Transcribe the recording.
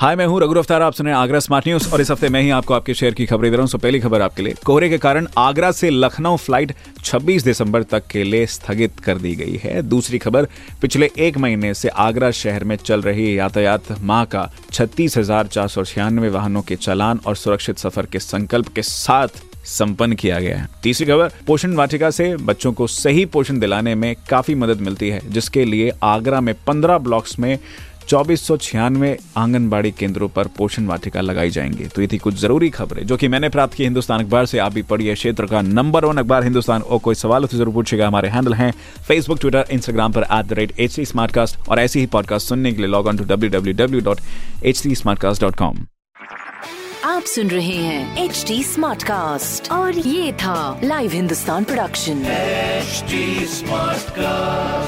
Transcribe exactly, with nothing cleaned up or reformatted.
हाय, मैं हूं रघु अफ्तार, आप सुने आगरा स्मार्ट न्यूज और इस हफ्ते मैं ही आपको आपके शहर की खबरें दे रहा हूं। सो पहली खबर आपके लिए, कोहरे के कारण आगरा से लखनऊ फ्लाइट छब्बीस दिसंबर तक के लिए स्थगित कर दी गई है। दूसरी खबर, पिछले एक महीने से आगरा शहर में चल रही यातायात माह का छत्तीस हजार चार सौ छियानवे वाहनों के चालान और सुरक्षित सफर के संकल्प के साथ संपन्न किया गया है। तीसरी खबर, पोषण वाटिका से बच्चों को सही पोषण दिलाने में काफी मदद मिलती है, जिसके लिए आगरा में पंद्रह ब्लॉक्स में चौबीस सौ छियानवे आंगनबाड़ी केंद्रों पर पोषण वाटिका लगाई जाएंगी। तो ये थी कुछ जरूरी खबरें जो कि मैंने प्राप्त की हिंदुस्तान अखबार से। आप भी पढ़िए क्षेत्र का नंबर वन अखबार हिंदुस्तान। और कोई सवाल हो तो जरूर पूछिएगा। हमारे हैंडल हैं फेसबुक, ट्विटर, इंस्टाग्राम पर at the rate H C smart cast. और ऐसे ही पॉडकास्ट सुनने के लिए log on to W W W dot H C smart cast dot com. आप सुन रहे हैं एच डी स्मार्ट कास्ट और ये था live Hindustan production H D smart cast.